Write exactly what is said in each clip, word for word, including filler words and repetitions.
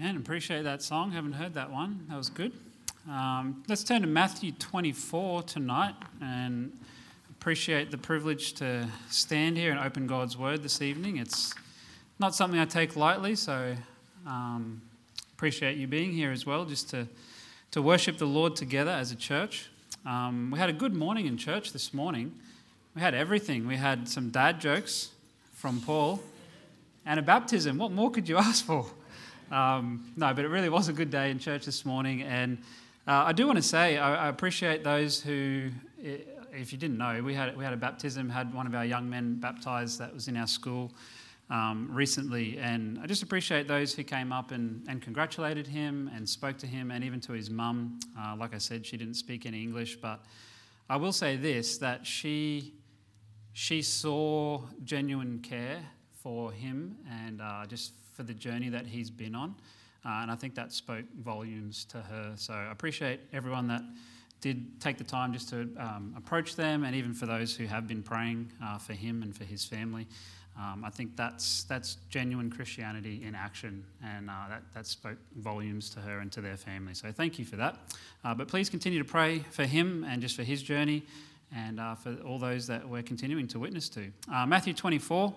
Amen. Appreciate that song. Haven't heard that one. That was good. Um, let's turn to Matthew twenty-four tonight and appreciate the privilege to stand here and open God's Word this evening. It's not something I take lightly, so um, appreciate you being here as well, just to, to worship the Lord together as a church. Um, we had a good morning in church this morning. We had everything. We had some dad jokes from Paul and a baptism. What more could you ask for? Um, no, but it really was a good day in church this morning, and uh, I do want to say I, I appreciate those who, if you didn't know, we had we had a baptism, had one of our young men baptised that was in our school um, recently, and I just appreciate those who came up and, and congratulated him and spoke to him and even to his mum. Uh, like I said, she didn't speak any English, but I will say this, that she she saw genuine care for him and uh, just for the journey that he's been on, uh, and I think that spoke volumes to her. So I appreciate everyone that did take the time just to um, approach them, and even for those who have been praying uh, for him and for his family. Um, I think that's that's genuine Christianity in action, and uh, that, that spoke volumes to her and to their family. So thank you for that. Uh, but please continue to pray for him and just for his journey, and uh, for all those that we're continuing to witness to. Uh, Matthew twenty-four.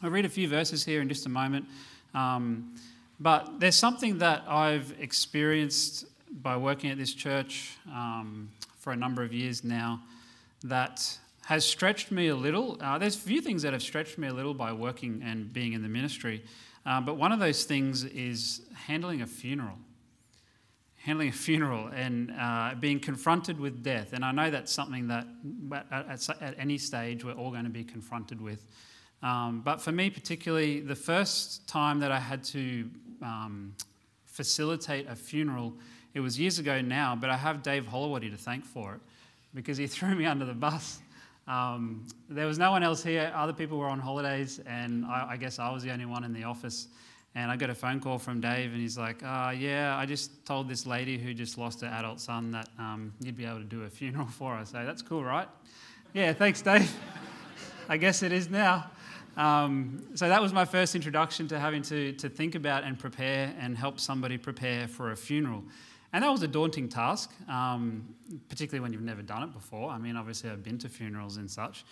I'll read a few verses here in just a moment, um, but there's something that I've experienced by working at this church um, for a number of years now that has stretched me a little. Uh, there's a few things that have stretched me a little by working and being in the ministry, uh, but one of those things is handling a funeral, handling a funeral and uh, being confronted with death. And I know that's something that at, at any stage we're all going to be confronted with. Um, but for me particularly, the first time that I had to um, facilitate a funeral, it was years ago now, but I have Dave Holloway to thank for it because he threw me under the bus. Um, there was no one else here. Other people were on holidays, and I, I guess I was the only one in the office. And I got a phone call from Dave, and he's like, uh, yeah, I just told this lady who just lost her adult son that um, you'd be able to do a funeral for her. So that's cool, right? Yeah, thanks, Dave. I guess it is now. Um, so that was my first introduction to having to, to think about and prepare and help somebody prepare for a funeral. And that was a daunting task, um, particularly when you've never done it before. I mean, obviously I've been to funerals and such.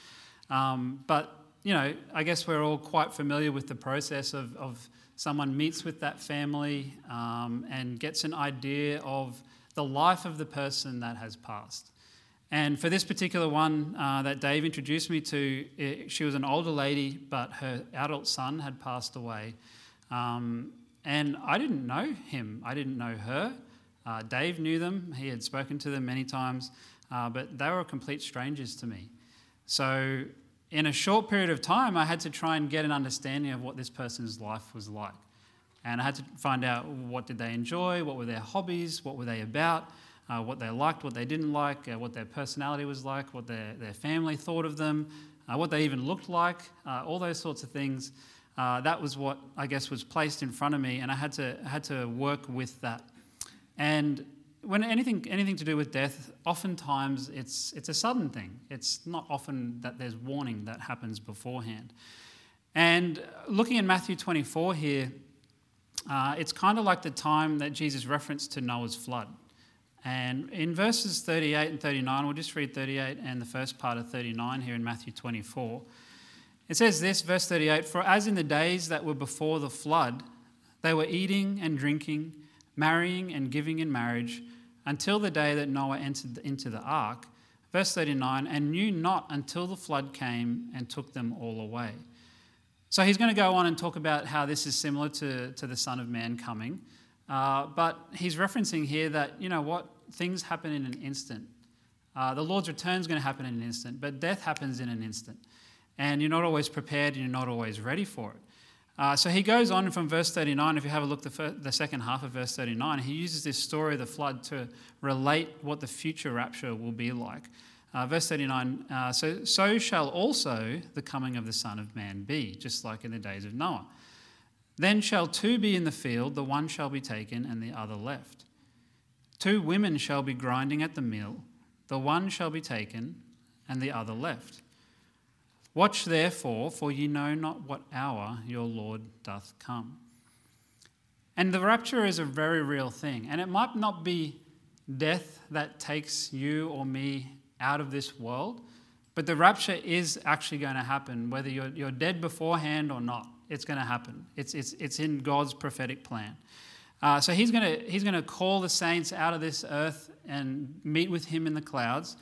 Um, but, you know, I guess we're all quite familiar with the process of, of someone meets with that family um, and gets an idea of the life of the person that has passed. And for this particular one uh, that Dave introduced me to, it, she was an older lady, but her adult son had passed away. Um, and I didn't know him. I didn't know her. Uh, Dave knew them. He had spoken to them many times, uh, but they were complete strangers to me. So in a short period of time, I had to try and get an understanding of what this person's life was like. And I had to find out what did they enjoy, what were their hobbies, what were they about, Uh, what they liked, what they didn't like, uh, what their personality was like, what their, their family thought of them, uh, what they even looked like, uh, all those sorts of things. Uh, that was what I guess was placed in front of me, and I had to had to work with that. And when anything anything to do with death, oftentimes it's it's a sudden thing. It's not often that there's warning that happens beforehand. And looking at Matthew twenty-four here, uh, it's kind of like the time that Jesus referenced to Noah's flood. And in verses thirty-eight and thirty-nine, we'll just read thirty-eight and the first part of thirty-nine here in Matthew twenty-four. It says this, verse thirty-eight, "For as in the days that were before the flood, they were eating and drinking, marrying and giving in marriage, until the day that Noah entered into the ark." Verse thirty-nine, "And knew not until the flood came and took them all away." So he's going to go on and talk about how this is similar to, to the Son of Man coming. Uh, but he's referencing here that, you know what, things happen in an instant. Uh, the Lord's return is going to happen in an instant, but death happens in an instant. And you're not always prepared and you're not always ready for it. Uh, so he goes on from verse thirty-nine. If you have a look at the, first, the second half of verse thirty-nine, he uses this story of the flood to relate what the future rapture will be like. Uh, verse thirty-nine, uh, so, so shall also the coming of the Son of Man be, just like in the days of Noah. Then shall two be in the field, the one shall be taken and the other left. Two women shall be grinding at the mill, the one shall be taken and the other left. Watch therefore, for ye know not what hour your Lord doth come. And the rapture is a very real thing. And it might not be death that takes you or me out of this world, but the rapture is actually going to happen, whether you're, you're dead beforehand or not. It's going to happen. It's it's it's in God's prophetic plan. Uh, so he's going to he's going to call the saints out of this earth and meet with him in the clouds,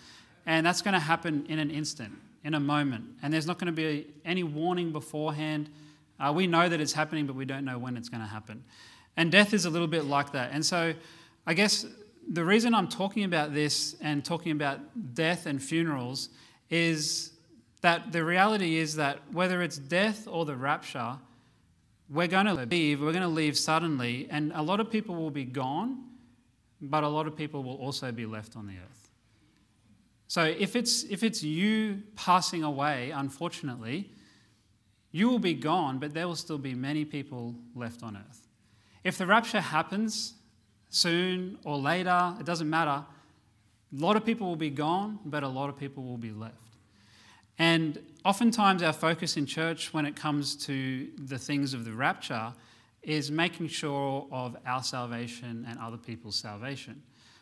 and that's going to happen in an instant, in a moment. And there's not going to be any warning beforehand. Uh, we know that it's happening, but we don't know when it's going to happen. And death is a little bit like that. And so I guess the reason I'm talking about this and talking about death and funerals is that the reality is that whether it's death or the rapture, we're going to leave, we're going to leave suddenly, and a lot of people will be gone, but a lot of people will also be left on the earth. So if it's if it's you passing away, unfortunately, you will be gone, but there will still be many people left on earth. If the rapture happens soon or later, it doesn't matter, a lot of people will be gone, but a lot of people will be left. And oftentimes our focus in church when it comes to the things of the rapture is making sure of our salvation and other people's salvation.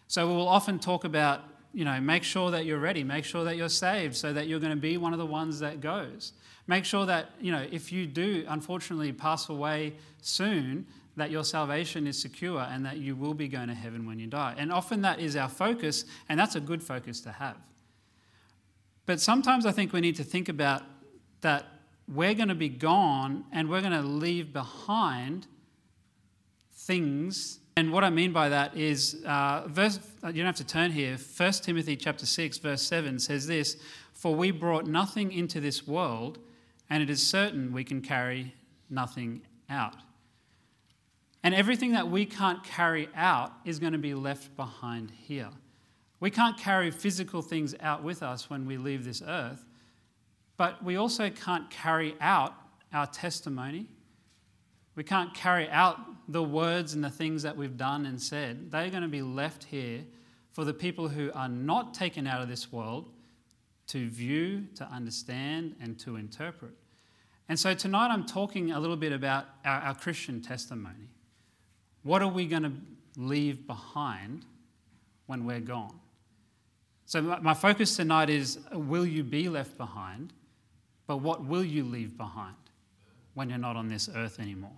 So we'll often talk about, you know, make sure that you're ready, make sure that you're saved so that you're going to be one of the ones that goes. Make sure that, you know, if you do unfortunately pass away soon, that your salvation is secure and that you will be going to heaven when you die. And often that is our focus, and that's a good focus to have. But sometimes I think we need to think about that we're going to be gone and we're going to leave behind things. And what I mean by that is, uh, verse, you don't have to turn here, First Timothy chapter six, verse seven says this, "For we brought nothing into this world, and it is certain we can carry nothing out." And everything that we can't carry out is going to be left behind here. We can't carry physical things out with us when we leave this earth, but we also can't carry out our testimony. We can't carry out the words and the things that we've done and said. They're going to be left here for the people who are not taken out of this world to view, to understand, and to interpret. And so tonight I'm talking a little bit about our, our Christian testimony. What are we going to leave behind when we're gone? So my focus tonight is, will you be left behind? But what will you leave behind when you're not on this earth anymore?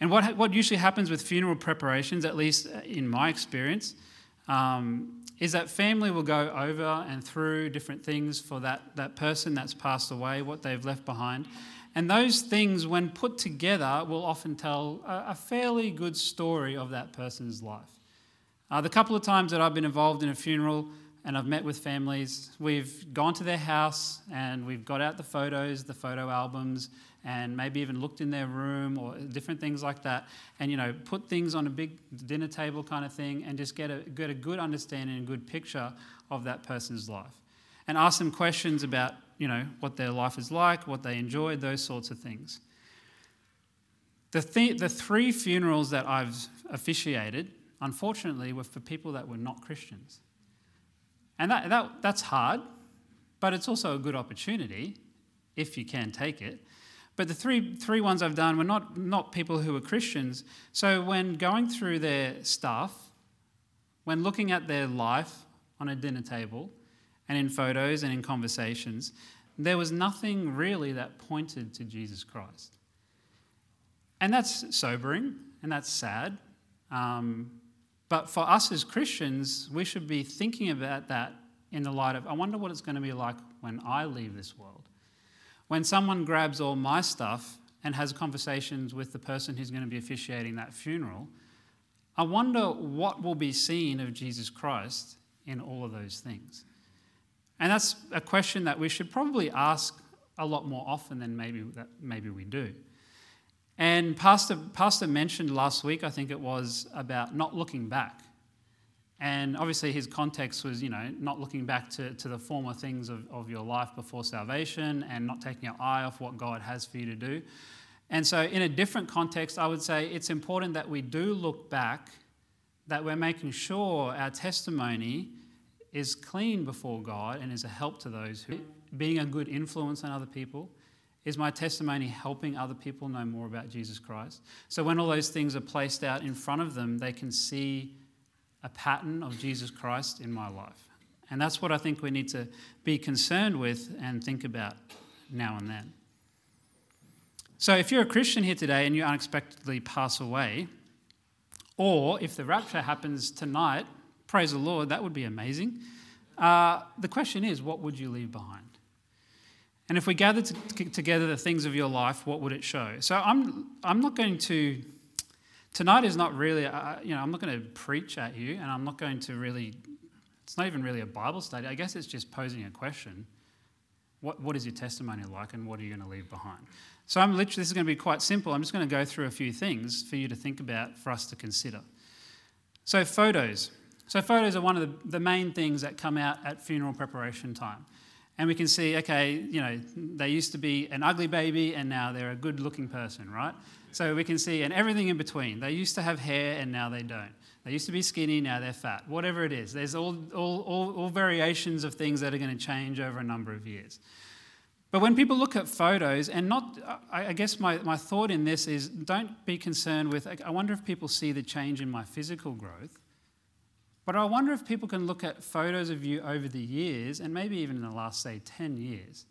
And what what usually happens with funeral preparations, at least in my experience, um, is that family will go over and through different things for that, that person that's passed away, what they've left behind. And those things, when put together, will often tell a, a fairly good story of that person's life. Uh, the couple of times that I've been involved in a funeral and I've met with families, we've gone to their house and we've got out the photos, the photo albums, and maybe even looked in their room or different things like that, and, you know, put things on a big dinner table kind of thing and just get a, get a good understanding and good picture of that person's life. And ask them questions about, you know, what their life is like, what they enjoyed, those sorts of things. The th- the three funerals that I've officiated, unfortunately, were for people that were not Christians. And that, that that's hard, but it's also a good opportunity if you can take it. But the three three ones I've done were not, not people who were Christians. So when going through their stuff, when looking at their life on a dinner table and in photos and in conversations, there was nothing really that pointed to Jesus Christ. And that's sobering and that's sad. Um, But for us as Christians, we should be thinking about that in the light of, I wonder what it's going to be like when I leave this world. When someone grabs all my stuff and has conversations with the person who's going to be officiating that funeral, I wonder what will be seen of Jesus Christ in all of those things. And that's a question that we should probably ask a lot more often than maybe that maybe we do. And Pastor, Pastor mentioned last week, I think it was, about not looking back. And obviously his context was, you know, not looking back to, to the former things of, of your life before salvation and not taking your eye off what God has for you to do. And so in a different context, I would say it's important that we do look back, that we're making sure our testimony is clean before God and is a help to those who, being a good influence on other people, Is my testimony helping other people know more about Jesus Christ? So when all those things are placed out in front of them, they can see a pattern of Jesus Christ in my life. And that's what I think we need to be concerned with and think about now and then. So if you're a Christian here today and you unexpectedly pass away, or if the rapture happens tonight, praise the Lord, that would be amazing. Uh, the question is, what would you leave behind? And if we gathered t- together the things of your life, what would it show? So I'm I'm not going to, tonight is not really, uh, you know, I'm not going to preach at you, and I'm not going to really, it's not even really a Bible study. I guess it's just posing a question. What What is your testimony like, and what are you going to leave behind? So I'm literally, this is going to be quite simple. I'm just going to go through a few things for you to think about, for us to consider. So photos. So photos are one of the, the main things that come out at funeral preparation time. And we can see, okay, you know, they used to be an ugly baby and now they're a good-looking person, right? So we can see, and everything in between. They used to have hair and now they don't. They used to be skinny, now they're fat. Whatever it is, there's all all all, all variations of things that are going to change over a number of years. But when people look at photos, and not, I guess my, my thought in this is, don't be concerned with, I wonder if people see the change in my physical growth. But I wonder if people can look at photos of you over the years, and maybe even in the last, say, ten years,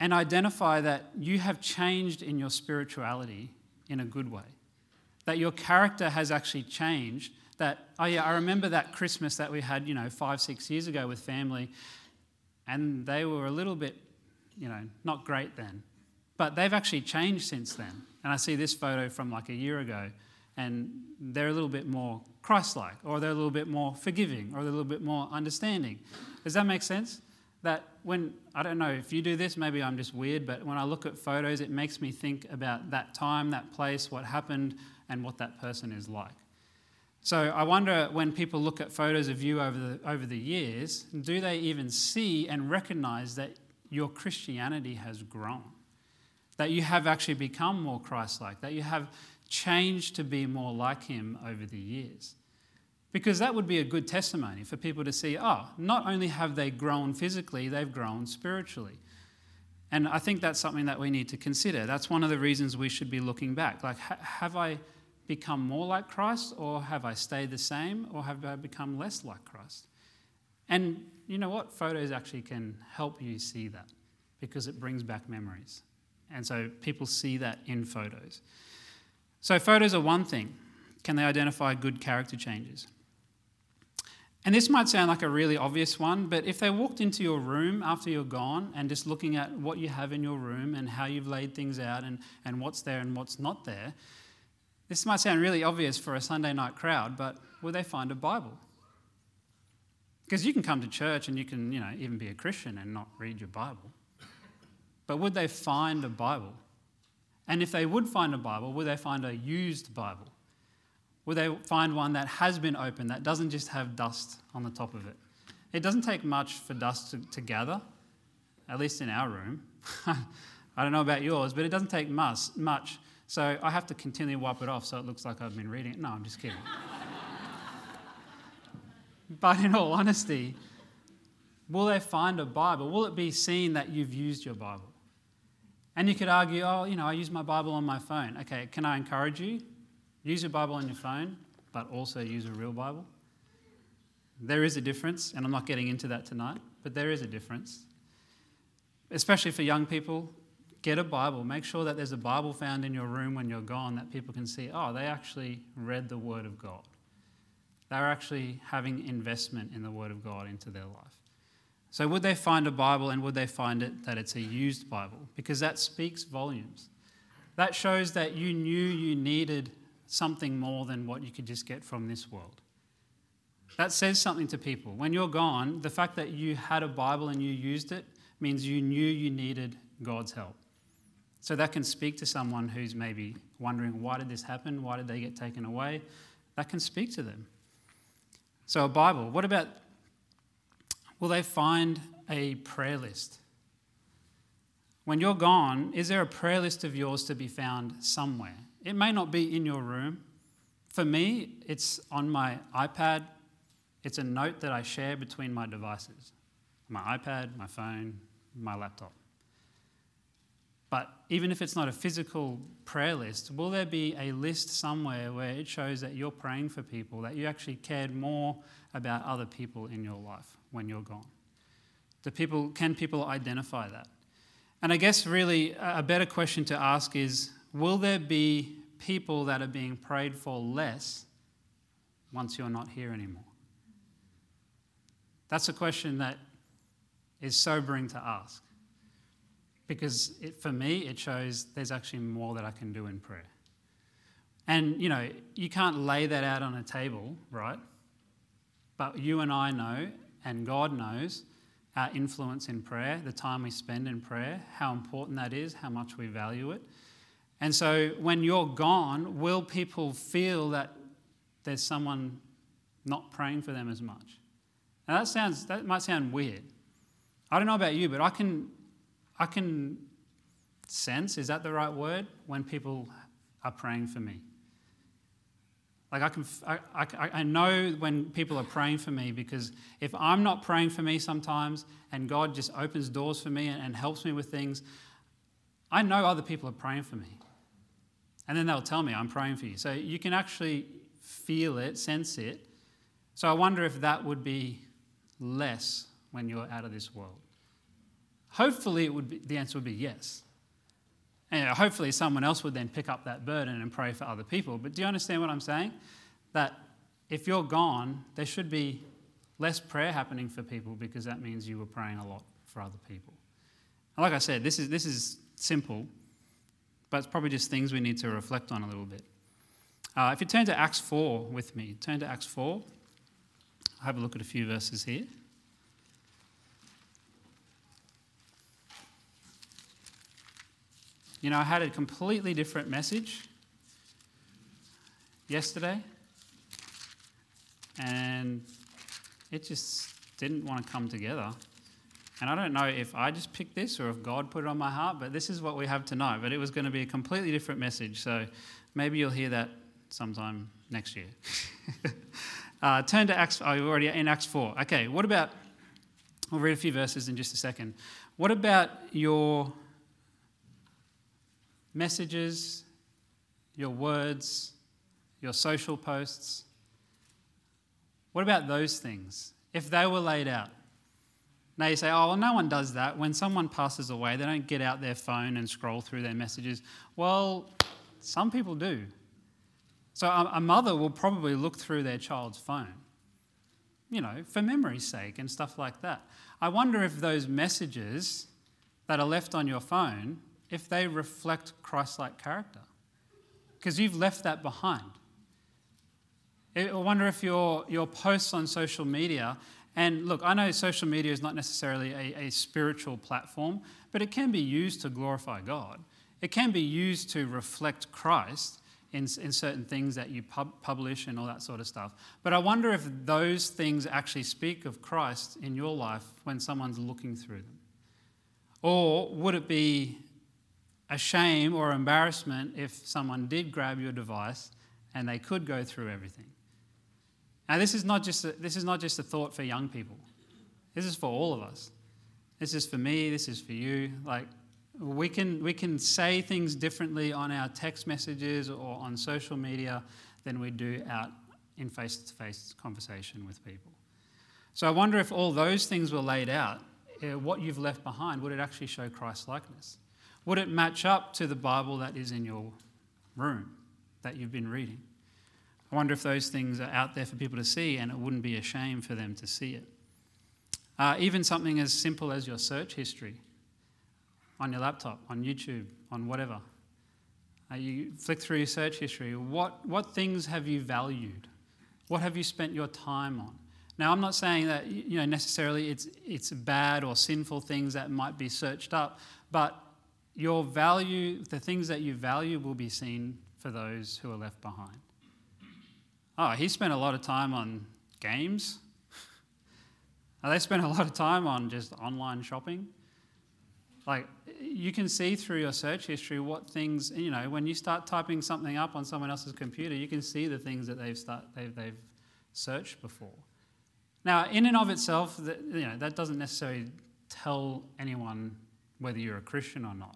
and identify that you have changed in your spirituality in a good way, that your character has actually changed, that, oh yeah, I remember that Christmas that we had, you know, five, six years ago with family, and they were a little bit, you know, not great then, but they've actually changed since then. And I see this photo from like a year ago, and they're a little bit more Christ-like, or they're a little bit more forgiving, or they're a little bit more understanding. Does that make sense? That when, I don't know if you do this, maybe I'm just weird, but when I look at photos, it makes me think about that time, that place, what happened, and what that person is like. So I wonder when people look at photos of you over the, over the years, do they even see and recognize that your Christianity has grown, that you have actually become more Christ-like, that you have changed to be more like him over the years? Because that would be a good testimony for people to see, oh, not only have they grown physically, they've grown spiritually. And I think that's something that we need to consider. That's one of the reasons we should be looking back. Like, ha- have I become more like Christ, or have I stayed the same, or have I become less like Christ? And you know what? Photos actually can help you see that, because it brings back memories. And so people see that in photos. So photos are one thing. Can they identify good character changes? And this might sound like a really obvious one, but if they walked into your room after you're gone and just looking at what you have in your room and how you've laid things out and, and what's there and what's not there, this might sound really obvious for a Sunday night crowd, but will they find a Bible? Because you can come to church and you can, you know, even be a Christian and not read your Bible. But would they find a Bible? And if they would find a Bible, would they find a used Bible? Would they find one that has been opened, that doesn't just have dust on the top of it? It doesn't take much for dust to, to gather, at least in our room. I don't know about yours, but it doesn't take much, much, so I have to continually wipe it off so it looks like I've been reading it. No, I'm just kidding. But in all honesty, will they find a Bible? Will it be seen that you've used your Bible? And you could argue, oh, you know, I use my Bible on my phone. Okay, can I encourage you? Use your Bible on your phone, but also use a real Bible. There is a difference, and I'm not getting into that tonight, but there is a difference. Especially for young people, get a Bible. Make sure that there's a Bible found in your room when you're gone that people can see, oh, they actually read the Word of God. They're actually having investment in the Word of God into their life. So would they find a Bible, and would they find it that it's a used Bible? Because that speaks volumes. That shows that you knew you needed something more than what you could just get from this world. That says something to people. When you're gone, the fact that you had a Bible and you used it means you knew you needed God's help. So that can speak to someone who's maybe wondering, why did this happen? Why did they get taken away? That can speak to them. So a Bible. What about... will they find a prayer list? When you're gone, is there a prayer list of yours to be found somewhere? It may not be in your room. For me, it's on my iPad. It's a note that I share between my devices, my iPad, my phone, my laptop. But even if it's not a physical prayer list, will there be a list somewhere where it shows that you're praying for people, that you actually cared more about other people in your life when you're gone? Do people, can people identify that? And I guess really a better question to ask is, will there be people that are being prayed for less once you're not here anymore? That's a question that is sobering to ask. Because it, for me, it shows there's actually more that I can do in prayer. And, you know, you can't lay that out on a table, right? But you and I know, and God knows, our influence in prayer, the time we spend in prayer, how important that is, how much we value it. And so when you're gone, will people feel that there's someone not praying for them as much? Now, that sounds, that might sound weird. I don't know about you, but I can... I can sense, is that the right word, when people are praying for me? Like I can, I, I, I know when people are praying for me, because if I'm not praying for me sometimes and God just opens doors for me and, and helps me with things, I know other people are praying for me. And then they'll tell me, I'm praying for you. So you can actually feel it, sense it. So I wonder if that would be less when you're out of this world. Hopefully, it would be, the answer would be yes. And hopefully, someone else would then pick up that burden and pray for other people. But do you understand what I'm saying? That if you're gone, there should be less prayer happening for people, because that means you were praying a lot for other people. And like I said, this is this is simple, but it's probably just things we need to reflect on a little bit. Uh, if you turn to Acts four with me, turn to Acts four. I'll have a look at a few verses here. You know, I had a completely different message yesterday, and it just didn't want to come together. And I don't know if I just picked this or if God put it on my heart, but this is what we have tonight. But it was going to be a completely different message, so maybe you'll hear that sometime next year. uh, turn to Acts, oh, you're already in Acts four. Okay, what about, I'll read a few verses in just a second. What about your messages, your words, your social posts? What about those things? If they were laid out. Now you say, oh, well, no one does that. When someone passes away, they don't get out their phone and scroll through their messages. Well, some people do. So a mother will probably look through their child's phone, you know, for memory's sake and stuff like that. I wonder if those messages that are left on your phone, if they reflect Christ-like character, because you've left that behind. I wonder if your your posts on social media, and look, I know social media is not necessarily a, a spiritual platform, but it can be used to glorify God. It can be used to reflect Christ in, in certain things that you pub, publish and all that sort of stuff. But I wonder if those things actually speak of Christ in your life when someone's looking through them. Or would it be a shame or embarrassment if someone did grab your device and they could go through everything? Now, this is not just a, this is not just a thought for young people. This is for all of us. This is for me. This is for you. Like we can we can say things differently on our text messages or on social media than we do out in face-to-face conversation with people. So I wonder if all those things were laid out, what you've left behind, would it actually show Christ-likeness? Would it match up to the Bible that is in your room that you've been reading? I wonder if those things are out there for people to see, and it wouldn't be a shame for them to see it. Uh, even something as simple as your search history on your laptop, on YouTube, on whatever. Uh, you flick through your search history. What, what things have you valued? What have you spent your time on? Now, I'm not saying that, you know, necessarily it's, it's bad or sinful things that might be searched up, but your value, the things that you value, will be seen for those who are left behind. Oh, he spent a lot of time on games. Oh, they spent a lot of time on just online shopping. Like, you can see through your search history what things, you know, when you start typing something up on someone else's computer, you can see the things that they've start, they've, they've searched before. Now, in and of itself, that, you know, that doesn't necessarily tell anyone whether you're a Christian or not.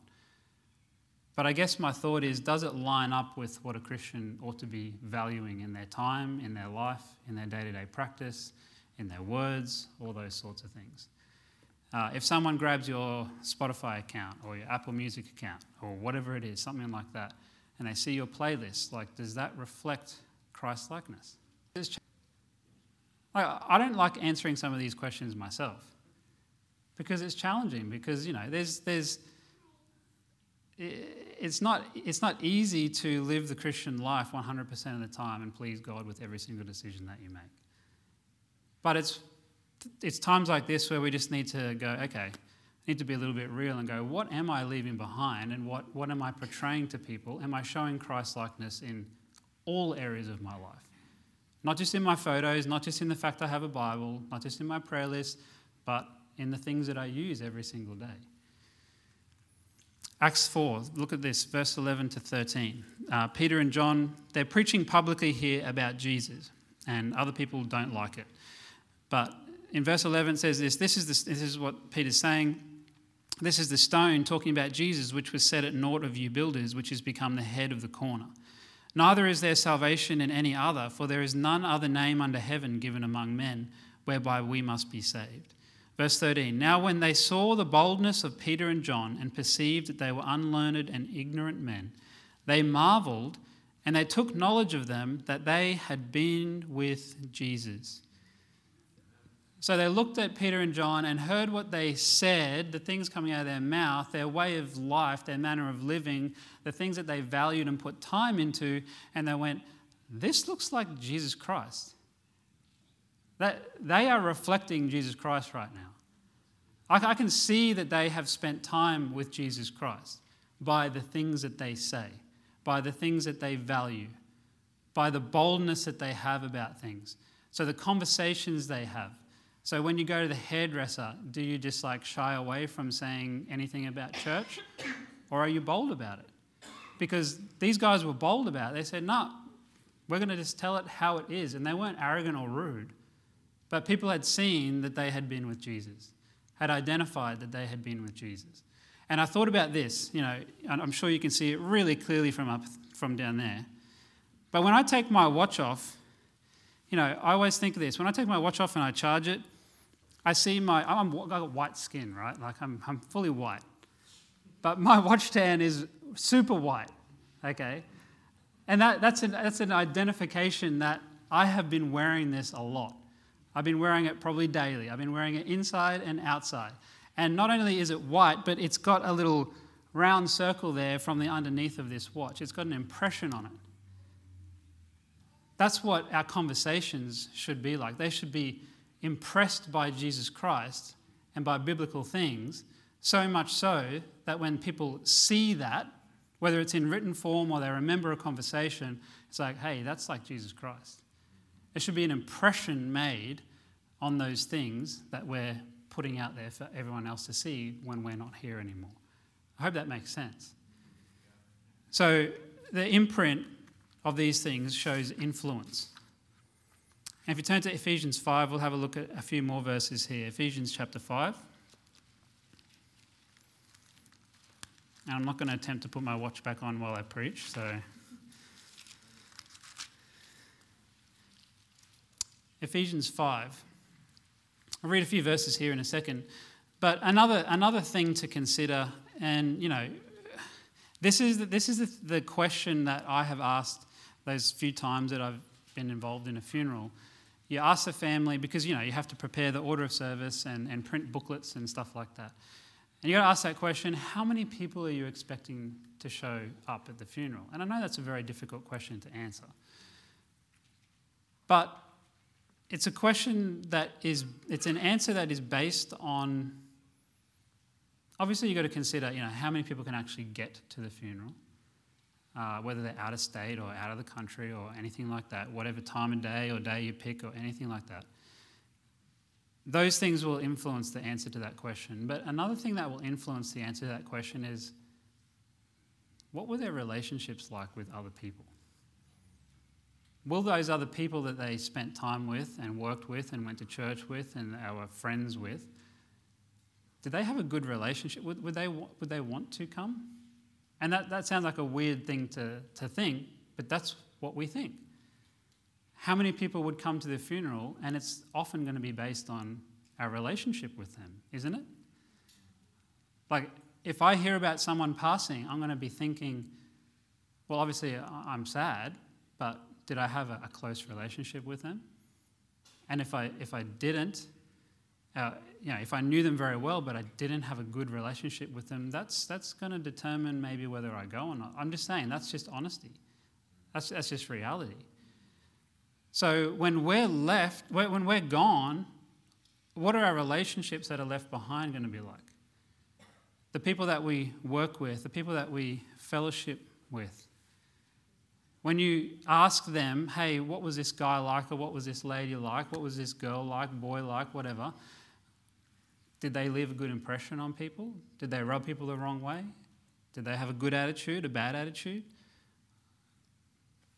But I guess my thought is, does it line up with what a Christian ought to be valuing in their time, in their life, in their day-to-day practice, in their words, all those sorts of things? Uh, if someone grabs your Spotify account or your Apple Music account or whatever it is, something like that, and they see your playlist, like, does that reflect Christ-likeness? I don't like answering some of these questions myself because it's challenging, because, you know, there's there's it's not it's not easy to live the Christian life one hundred percent of the time and please God with every single decision that you make. But it's it's times like this where we just need to go, okay, I need to be a little bit real and go, what am I leaving behind, and what, what am I portraying to people? Am I showing Christ-likeness in all areas of my life? Not just in my photos, not just in the fact I have a Bible, not just in my prayer list, but in the things that I use every single day. Acts four, look at this, verse eleven to thirteen. Uh, Peter and John, they're preaching publicly here about Jesus, and other people don't like it. But in verse eleven it says this, this is, the, this is what Peter's saying, this is the stone talking about Jesus, which was set at naught of you builders, which has become the head of the corner. Neither is there salvation in any other, for there is none other name under heaven given among men whereby we must be saved. Verse thirteen, now when they saw the boldness of Peter and John and perceived that they were unlearned and ignorant men, they marveled, and they took knowledge of them that they had been with Jesus. So they looked at Peter and John and heard what they said, the things coming out of their mouth, their way of life, their manner of living, the things that they valued and put time into, and they went, this looks like Jesus Christ. That they are reflecting Jesus Christ right now. I, I can see that they have spent time with Jesus Christ by the things that they say, by the things that they value, by the boldness that they have about things. So the conversations they have. So when you go to the hairdresser, do you just like shy away from saying anything about church, or are you bold about it? Because these guys were bold about it. They said, no, we're going to just tell it how it is. And they weren't arrogant or rude, but people had seen that they had been with Jesus, had identified that they had been with Jesus. And I thought about this, you know, and I'm sure you can see it really clearly from up from down there. But when I take my watch off, you know, I always think of this. When I take my watch off and I charge it, I see my... I'm, I've got white skin, right? Like, I'm I'm fully white. But my watch tan is super white, okay? And that that's an, that's an identification that I have been wearing this a lot. I've been wearing it probably daily. I've been wearing it inside and outside. And not only is it white, but it's got a little round circle there from the underneath of this watch. It's got an impression on it. That's what our conversations should be like. They should be impressed by Jesus Christ and by biblical things, so much so that when people see that, whether it's in written form or they remember a conversation, it's like, hey, that's like Jesus Christ. There should be an impression made on those things that we're putting out there for everyone else to see when we're not here anymore. I hope that makes sense. So the imprint of these things shows influence. And if you turn to Ephesians five, we'll have a look at a few more verses here. Ephesians chapter five. And I'm not going to attempt to put my watch back on while I preach, so... Ephesians five. I'll read a few verses here in a second. But another another thing to consider, and, you know, this is, the, this is the, the question that I have asked those few times that I've been involved in a funeral. You ask the family, because, you know, you have to prepare the order of service and, and print booklets and stuff like that. And you got to ask that question, how many people are you expecting to show up at the funeral? And I know that's a very difficult question to answer. But it's a question that is, it's an answer that is based on... Obviously, you've got to consider, you know, how many people can actually get to the funeral, uh, whether they're out of state or out of the country or anything like that, whatever time of day or day you pick or anything like that. Those things will influence the answer to that question. But another thing that will influence the answer to that question is, what were their relationships like with other people? Will those other people that they spent time with and worked with and went to church with and were friends with, did they have a good relationship? Would, would they would they want to come? And that, that sounds like a weird thing to, to think, but that's what we think. How many people would come to the funeral? And it's often going to be based on our relationship with them, isn't it? Like, if I hear about someone passing, I'm going to be thinking, well, obviously I'm sad, but did I have a, a close relationship with them? And if I if I didn't, uh, you know, if I knew them very well, but I didn't have a good relationship with them, that's that's going to determine maybe whether I go or not. I'm just saying, that's just honesty. That's that's just reality. So when we're left, when we're gone, what are our relationships that are left behind going to be like? The people that we work with, the people that we fellowship with. When you ask them, hey, what was this guy like, or what was this lady like, what was this girl like, boy like, whatever, did they leave a good impression on people? Did they rub people the wrong way? Did they have a good attitude, a bad attitude?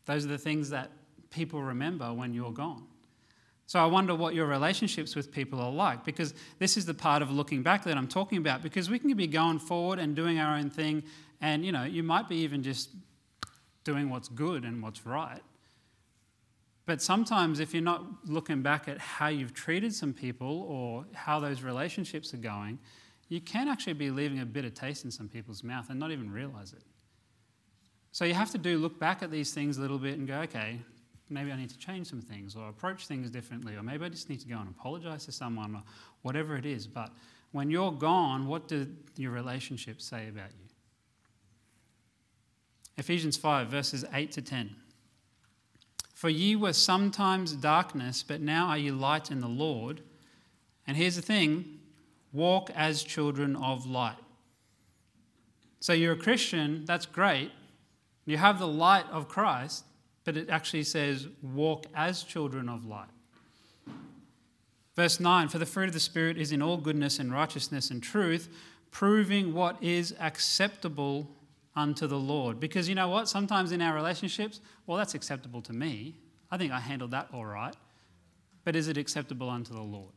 Those are the things that people remember when you're gone. So I wonder what your relationships with people are like, because this is the part of looking back that I'm talking about, because we can be going forward and doing our own thing, and you know, you might be even just doing what's good and what's right. But sometimes if you're not looking back at how you've treated some people or how those relationships are going, you can actually be leaving a bitter taste in some people's mouth and not even realise it. So you have to do look back at these things a little bit and go, okay, maybe I need to change some things or approach things differently, or maybe I just need to go and apologise to someone or whatever it is. But when you're gone, what do your relationships say about you? Ephesians five, verses eight to ten. For ye were sometimes darkness, but now are ye light in the Lord. And here's the thing, walk as children of light. So you're a Christian, that's great. You have the light of Christ, but it actually says walk as children of light. Verse nine, for the fruit of the Spirit is in all goodness and righteousness and truth, proving what is acceptable unto the Lord. Because you know what? Sometimes in our relationships, well, that's acceptable to me. I think I handled that all right. But is it acceptable unto the Lord?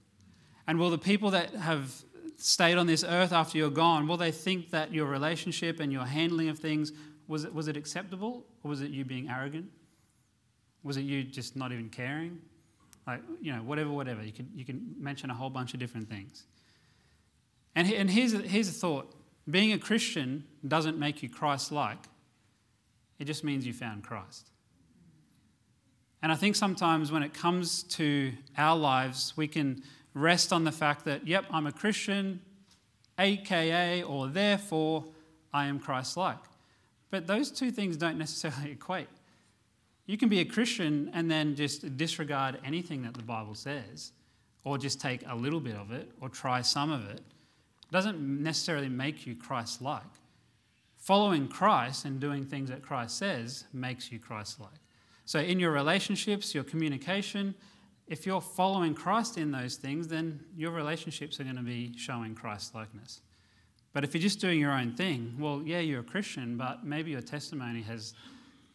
And will the people that have stayed on this earth after you're gone, will they think that your relationship and your handling of things, was it, was it acceptable? Or was it you being arrogant? Was it you just not even caring? Like, you know, whatever, whatever. You can, you can mention a whole bunch of different things. And, and here's, a, here's a thought. Being a Christian doesn't make you Christ-like. It just means you found Christ. And I think sometimes when it comes to our lives, we can rest on the fact that, yep, I'm a Christian, A K A, or therefore, I am Christ-like. But those two things don't necessarily equate. You can be a Christian and then just disregard anything that the Bible says, or just take a little bit of it, or try some of it. Doesn't necessarily make you Christ-like. Following Christ and doing things that Christ says makes you Christ-like. So in your relationships, your communication, if you're following Christ in those things, then your relationships are going to be showing Christ-likeness. But if you're just doing your own thing, well, yeah, you're a Christian, but maybe your testimony has,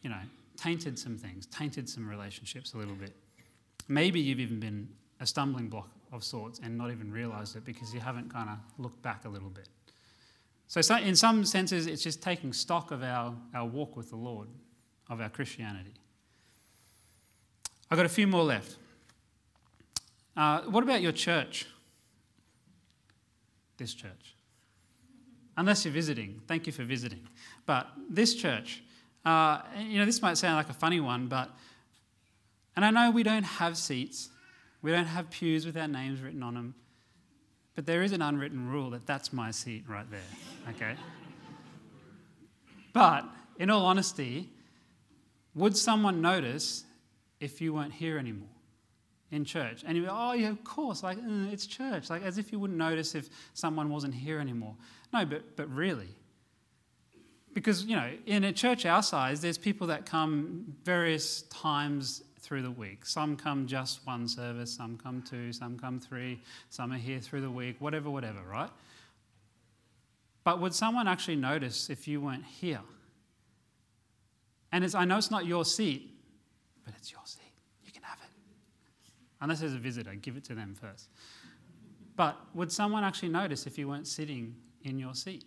you know, tainted some things, tainted some relationships a little bit. Maybe you've even been a stumbling block of sorts and not even realised it because you haven't kind of looked back a little bit. So in some senses, it's just taking stock of our, our walk with the Lord, of our Christianity. I've got a few more left. Uh, what about your church? This church. Unless you're visiting. Thank you for visiting. But this church, uh, you know, this might sound like a funny one, but, and I know we don't have seats, we don't have pews with our names written on them. But there is an unwritten rule that that's my seat right there, okay? But in all honesty, would someone notice if you weren't here anymore in church? And you'd be, oh, yeah, of course, like, it's church. Like, as if you wouldn't notice if someone wasn't here anymore. No, but but really. Because, you know, in a church our size, there's people that come various times through the week. Some come just one service, some come two, some come three, some are here through the week, whatever, whatever, right? But would someone actually notice if you weren't here? And it's, I know it's not your seat, but it's your seat. You can have it. Unless there's a visitor, give it to them first. But would someone actually notice if you weren't sitting in your seat?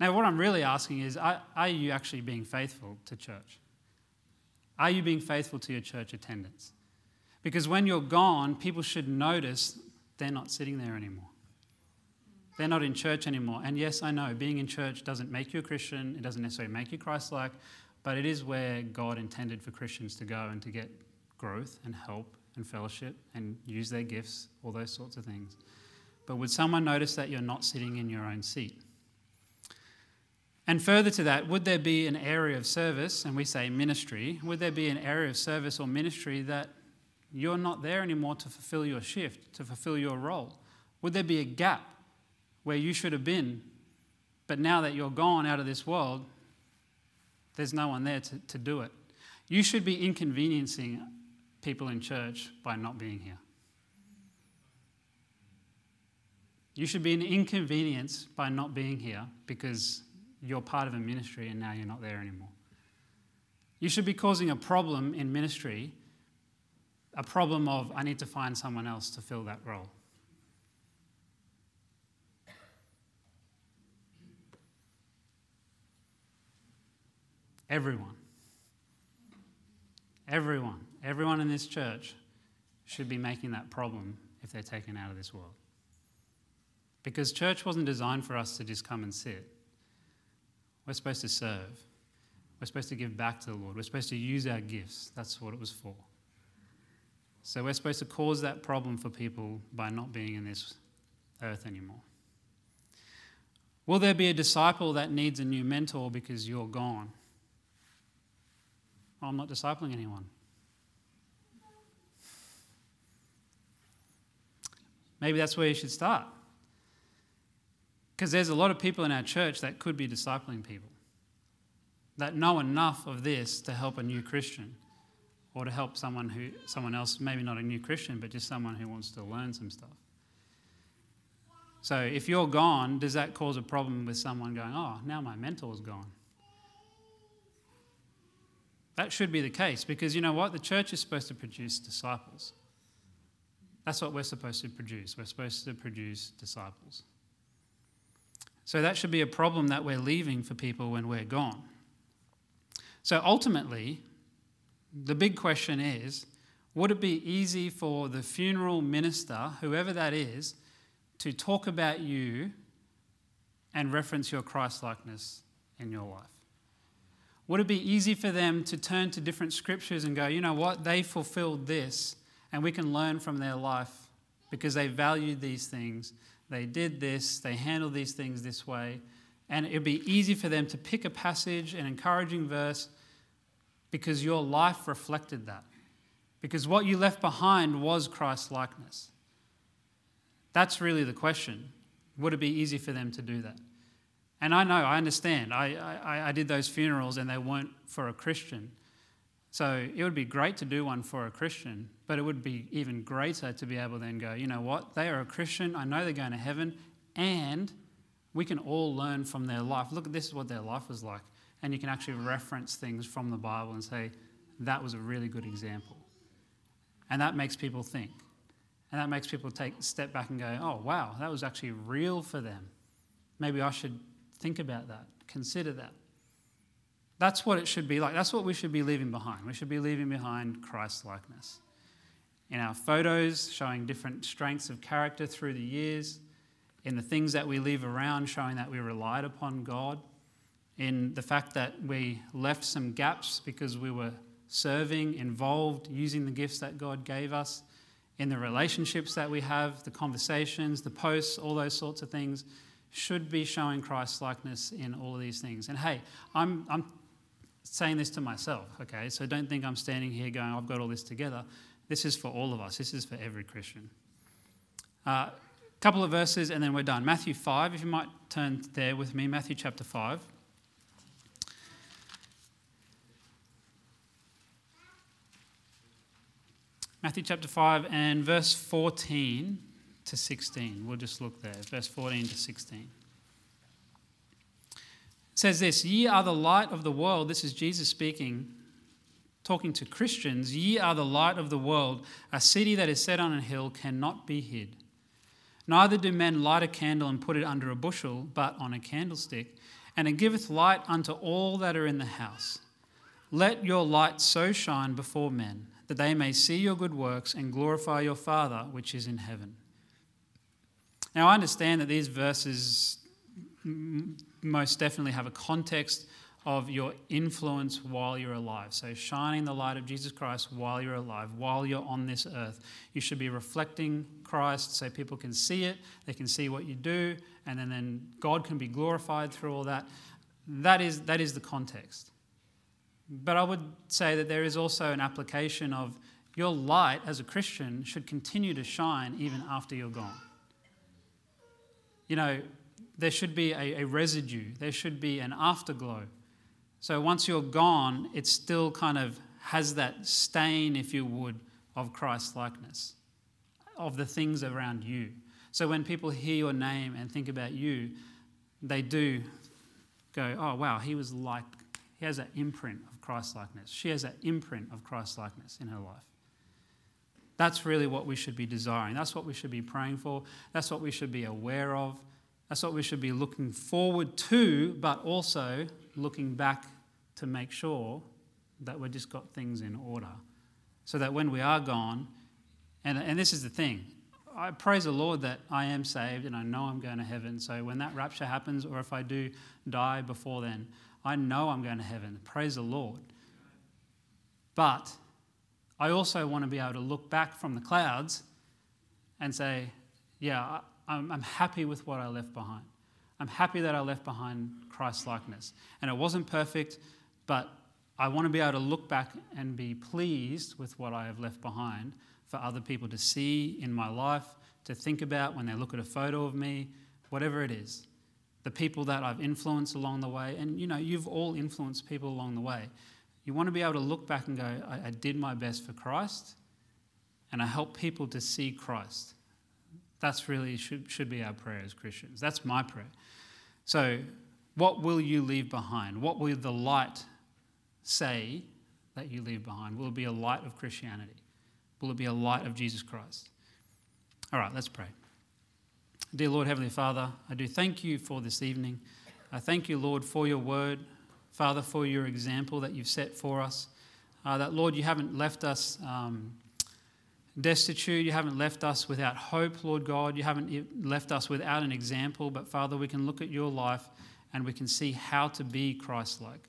Now, what I'm really asking is, are, are you actually being faithful to church? Are you being faithful to your church attendance? Because when you're gone, people should notice they're not sitting there anymore. They're not in church anymore. And yes, I know, being in church doesn't make you a Christian. It doesn't necessarily make you Christ-like, but it is where God intended for Christians to go and to get growth and help and fellowship and use their gifts, all those sorts of things. But would someone notice that you're not sitting in your own seat? And further to that, would there be an area of service, and we say ministry, would there be an area of service or ministry that you're not there anymore to fulfill your shift, to fulfill your role? Would there be a gap where you should have been, but now that you're gone out of this world, there's no one there to, to do it? You should be inconveniencing people in church by not being here. You should be an inconvenience by not being here because you're part of a ministry and now you're not there anymore. You should be causing a problem in ministry, a problem of, I need to find someone else to fill that role. Everyone, everyone, everyone in this church should be making that problem if they're taken out of this world. Because church wasn't designed for us to just come and sit. We're supposed to serve. We're supposed to give back to the Lord. We're supposed to use our gifts. That's what it was for. So we're supposed to cause that problem for people by not being in this earth anymore. Will there be a disciple that needs a new mentor because you're gone? Oh, I'm not discipling anyone. Maybe that's where you should start. Because there's a lot of people in our church that could be discipling people, that know enough of this to help a new Christian or to help someone who someone else, maybe not a new Christian, but just someone who wants to learn some stuff. So if you're gone, does that cause a problem with someone going, oh, now my mentor's gone? That should be the case because you know what? The church is supposed to produce disciples. That's what we're supposed to produce. We're supposed to produce disciples. So that should be a problem that we're leaving for people when we're gone. So ultimately, the big question is, would it be easy for the funeral minister, whoever that is, to talk about you and reference your Christ-likeness in your life? Would it be easy for them to turn to different scriptures and go, you know what, they fulfilled this and we can learn from their life because they valued these things, they did this, they handled these things this way, and it would be easy for them to pick a passage, an encouraging verse, because your life reflected that. Because what you left behind was Christ's likeness. That's really the question. Would it be easy for them to do that? And I know, I understand. I, I, I did those funerals and they weren't for a Christian. So it would be great to do one for a Christian, but it would be even greater to be able to then go, you know what, they are a Christian, I know they're going to heaven, and we can all learn from their life. Look, this is what their life was like. And you can actually reference things from the Bible and say, that was a really good example. And that makes people think. And that makes people take a step back and go, oh, wow, that was actually real for them. Maybe I should think about that, consider that. That's what it should be like. That's what we should be leaving behind. We should be leaving behind Christ-likeness. In our photos, showing different strengths of character through the years. In the things that we leave around, showing that we relied upon God. In the fact that we left some gaps because we were serving, involved, using the gifts that God gave us. In the relationships that we have, the conversations, the posts, all those sorts of things should be showing Christ-likeness in all of these things. And hey, I'm I'm saying this to myself, okay? So don't think I'm standing here going, I've got all this together. This is for all of us. This is for every Christian. A uh, couple of verses and then we're done. Matthew five, if you might turn there with me, Matthew chapter five. Matthew chapter five and verse fourteen to sixteen. We'll just look there, verse fourteen to sixteen. It says this, ye are the light of the world. This is Jesus speaking, talking to Christians. Ye are the light of the world. A city that is set on a hill cannot be hid. Neither do men light a candle and put it under a bushel, but on a candlestick, and it giveth light unto all that are in the house. Let your light so shine before men, that they may see your good works and glorify your Father which is in heaven." Now, I understand that these verses most definitely have a context of your influence while you're alive. So shining the light of Jesus Christ while you're alive, while you're on this earth. You should be reflecting Christ so people can see it, they can see what you do, and then, then God can be glorified through all that. That is, that is the context. But I would say that there is also an application of your light as a Christian should continue to shine even after you're gone. You know, there should be a, a residue. There should be an afterglow. So once you're gone, it still kind of has that stain, if you would, of Christ-likeness, of the things around you. So when people hear your name and think about you, they do go, "Oh, wow, he was like, he has that imprint of Christ-likeness. She has that imprint of Christ-likeness in her life." That's really what we should be desiring. That's what we should be praying for. That's what we should be aware of. That's what we should be looking forward to, but also looking back to make sure that we've just got things in order. So that when we are gone, and, and this is the thing, I praise the Lord that I am saved and I know I'm going to heaven. So when that rapture happens, or if I do die before then, I know I'm going to heaven. Praise the Lord. But I also want to be able to look back from the clouds and say, yeah, I'm, I'm happy with what I left behind. I'm happy that I left behind Christ-likeness. And it wasn't perfect, but I want to be able to look back and be pleased with what I have left behind for other people to see in my life, to think about when they look at a photo of me, whatever it is. The people that I've influenced along the way, and you know, you've all influenced people along the way. You want to be able to look back and go, I, I did my best for Christ, and I helped people to see Christ. That's really should, should be our prayer as Christians. That's my prayer. So what will you leave behind? What will the light say that you leave behind? Will it be a light of Christianity? Will it be a light of Jesus Christ? All right, let's pray. Dear Lord, Heavenly Father, I do thank you for this evening. I thank you, Lord, for your word. Father, for your example that you've set for us, uh, that, Lord, you haven't left us um, destitute. You haven't left us without hope, Lord God. You haven't left us without an example. But, Father, we can look at your life and we can see how to be Christ-like.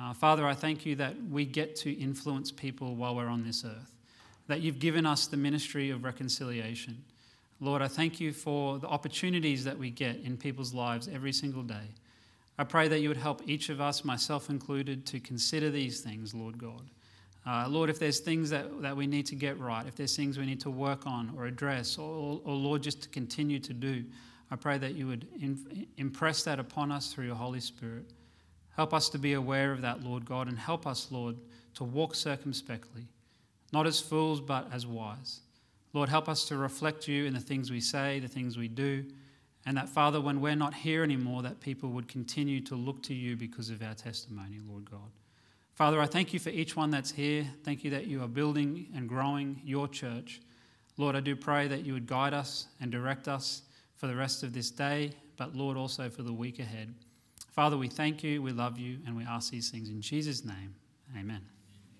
Uh, Father, I thank you that we get to influence people while we're on this earth, that you've given us the ministry of reconciliation. Lord, I thank you for the opportunities that we get in people's lives every single day. I pray that you would help each of us, myself included, to consider these things, Lord God. Uh, Lord, if there's things that, that we need to get right, if there's things we need to work on or address, or, or Lord, just to continue to do, I pray that you would in, impress that upon us through your Holy Spirit. Help us to be aware of that, Lord God, and help us, Lord, to walk circumspectly, not as fools but as wise. Lord, help us to reflect you in the things we say, the things we do, and that, Father, when we're not here anymore, that people would continue to look to you because of our testimony, Lord God. Father, I thank you for each one that's here. Thank you that you are building and growing your church. Lord, I do pray that you would guide us and direct us for the rest of this day, but, Lord, also for the week ahead. Father, we thank you, we love you, and we ask these things in Jesus' name. Amen.